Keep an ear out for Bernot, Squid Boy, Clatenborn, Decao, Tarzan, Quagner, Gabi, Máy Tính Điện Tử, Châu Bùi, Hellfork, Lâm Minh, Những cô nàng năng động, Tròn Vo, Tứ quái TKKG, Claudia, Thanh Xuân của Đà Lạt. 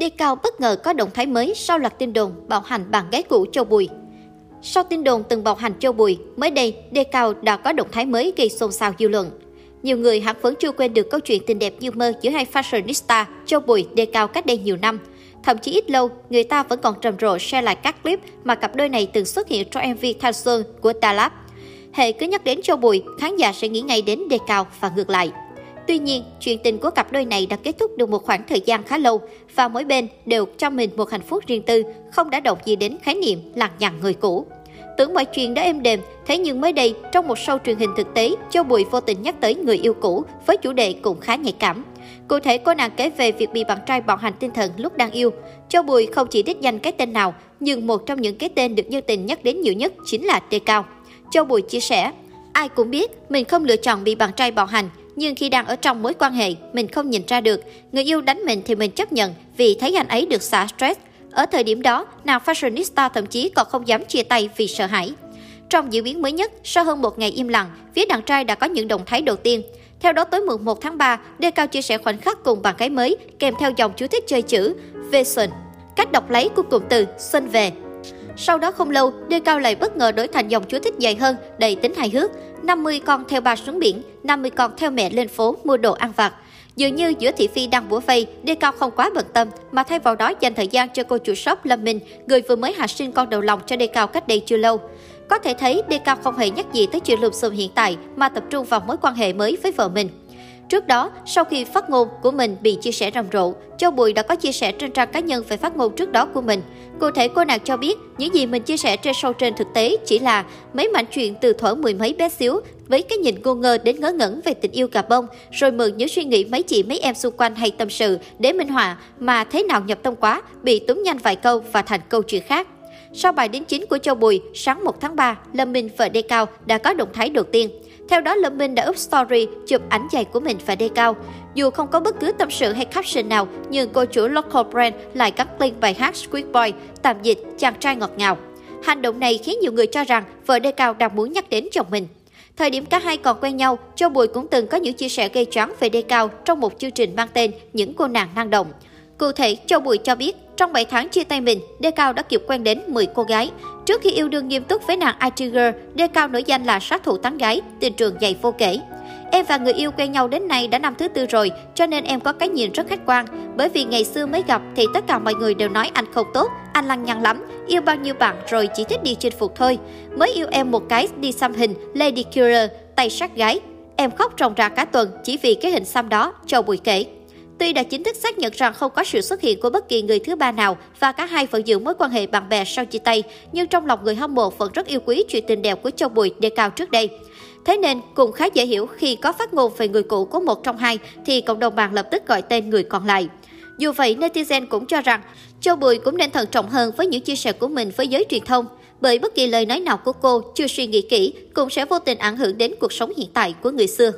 Decao bất ngờ có động thái mới sau loạt tin đồn bạo hành bạn gái cũ Châu Bùi. Sau tin đồn từng bạo hành Châu Bùi, mới đây Decao đã có động thái mới gây xôn xao dư luận. Nhiều người hẳn vẫn chưa quên được câu chuyện tình đẹp như mơ giữa hai fashionista Châu Bùi Decao cách đây nhiều năm. Thậm chí ít lâu, người ta vẫn còn trầm rộ share lại các clip mà cặp đôi này từng xuất hiện trong MV Thanh Xuân của Đà Lạt. Hệ cứ nhắc đến Châu Bùi, khán giả sẽ nghĩ ngay đến Decao và ngược lại. Tuy nhiên, chuyện tình của cặp đôi này đã kết thúc được một khoảng thời gian khá lâu và mỗi bên đều cho mình một hạnh phúc riêng tư, không đã động gì đến khái niệm lằng nhằng người cũ. Tưởng mọi chuyện đã êm đềm, thế nhưng mới đây, trong một show truyền hình thực tế, Châu Bùi vô tình nhắc tới người yêu cũ với chủ đề cũng khá nhạy cảm. Cụ thể, cô nàng kể về việc bị bạn trai bạo hành tinh thần lúc đang yêu. Châu Bùi không chỉ đích danh cái tên nào, nhưng một trong những cái tên được nhân tình nhắc đến nhiều nhất chính là Decao. Châu Bùi chia sẻ, ai cũng biết mình không lựa chọn bị bạn trai bạo hành, nhưng khi đang ở trong mối quan hệ, mình không nhìn ra được. Người yêu đánh mình thì mình chấp nhận vì thấy anh ấy được xả stress. Ở thời điểm đó, nàng fashionista thậm chí còn không dám chia tay vì sợ hãi. Trong diễn biến mới nhất, sau hơn một ngày im lặng, phía đàn trai đã có những động thái đầu tiên. Theo đó, tối 11 tháng 3, Decao chia sẻ khoảnh khắc cùng bạn gái mới kèm theo dòng chú thích chơi chữ về xuân, cách đọc lấy của cụm từ xuân về. Sau đó không lâu, Decao lại bất ngờ đổi thành dòng chú thích dài hơn, đầy tính hài hước. 50 con theo ba xuống biển, 50 con theo mẹ lên phố mua đồ ăn vặt. Dường như giữa thị phi đang bủa vây, Decao không quá bận tâm, mà thay vào đó dành thời gian cho cô chủ shop Lâm Minh, người vừa mới hạ sinh con đầu lòng cho Decao cách đây chưa lâu. Có thể thấy, Decao không hề nhắc gì tới chuyện lùm xùm hiện tại mà tập trung vào mối quan hệ mới với vợ mình. Trước đó, sau khi phát ngôn của mình bị chia sẻ rầm rộ, Châu Bùi đã có chia sẻ trên trang cá nhân về phát ngôn trước đó của mình. Cụ thể, cô nàng cho biết, những gì mình chia sẻ trên show trên thực tế chỉ là mấy mảnh chuyện từ thuở mười mấy bé xíu, với cái nhìn ngu ngơ đến ngớ ngẩn về tình yêu cà bông, rồi mượn những suy nghĩ mấy chị mấy em xung quanh hay tâm sự để minh họa, mà thế nào nhập tâm quá, bị túm nhanh vài câu và thành câu chuyện khác. Sau bài đính chính của Châu Bùi, sáng 1 tháng 3, Lâm Minh và Decao đã có động thái đầu tiên. Theo đó, Lâm Minh đã up story chụp ảnh giày của mình và Decao. Dù không có bất cứ tâm sự hay caption nào, nhưng cô chủ local brand lại cắt link bài hát Squid Boy, tạm dịch chàng trai ngọt ngào. Hành động này khiến nhiều người cho rằng vợ Decao đang muốn nhắc đến chồng mình. Thời điểm cả hai còn quen nhau, Châu Bùi cũng từng có những chia sẻ gây choáng về Decao trong một chương trình mang tên Những Cô Nàng Năng Động. Cụ thể, Châu Bùi cho biết, trong 7 tháng chia tay mình, Decao đã kịp quen đến 10 cô gái. Trước khi yêu đương nghiêm túc với nàng IT Girl, Decao nổi danh là sát thủ tán gái, tình trường dày vô kể. Em và người yêu quen nhau đến nay đã năm thứ tư rồi, cho nên em có cái nhìn rất khách quan. Bởi vì ngày xưa mới gặp thì tất cả mọi người đều nói anh không tốt, anh lăng nhăng lắm, yêu bao nhiêu bạn rồi chỉ thích đi chinh phục thôi. Mới yêu em một cái đi xăm hình Lady Killer, tay sát gái. Em khóc ròng rã cả tuần chỉ vì cái hình xăm đó, Châu Bùi kể. Tuy đã chính thức xác nhận rằng không có sự xuất hiện của bất kỳ người thứ ba nào và cả hai vẫn giữ mối quan hệ bạn bè sau chia tay, nhưng trong lòng người hâm mộ vẫn rất yêu quý chuyện tình đẹp của Châu Bùi Decao trước đây. Thế nên, cũng khá dễ hiểu khi có phát ngôn về người cũ của một trong hai thì cộng đồng mạng lập tức gọi tên người còn lại. Dù vậy, netizen cũng cho rằng Châu Bùi cũng nên thận trọng hơn với những chia sẻ của mình với giới truyền thông, bởi bất kỳ lời nói nào của cô chưa suy nghĩ kỹ cũng sẽ vô tình ảnh hưởng đến cuộc sống hiện tại của người xưa.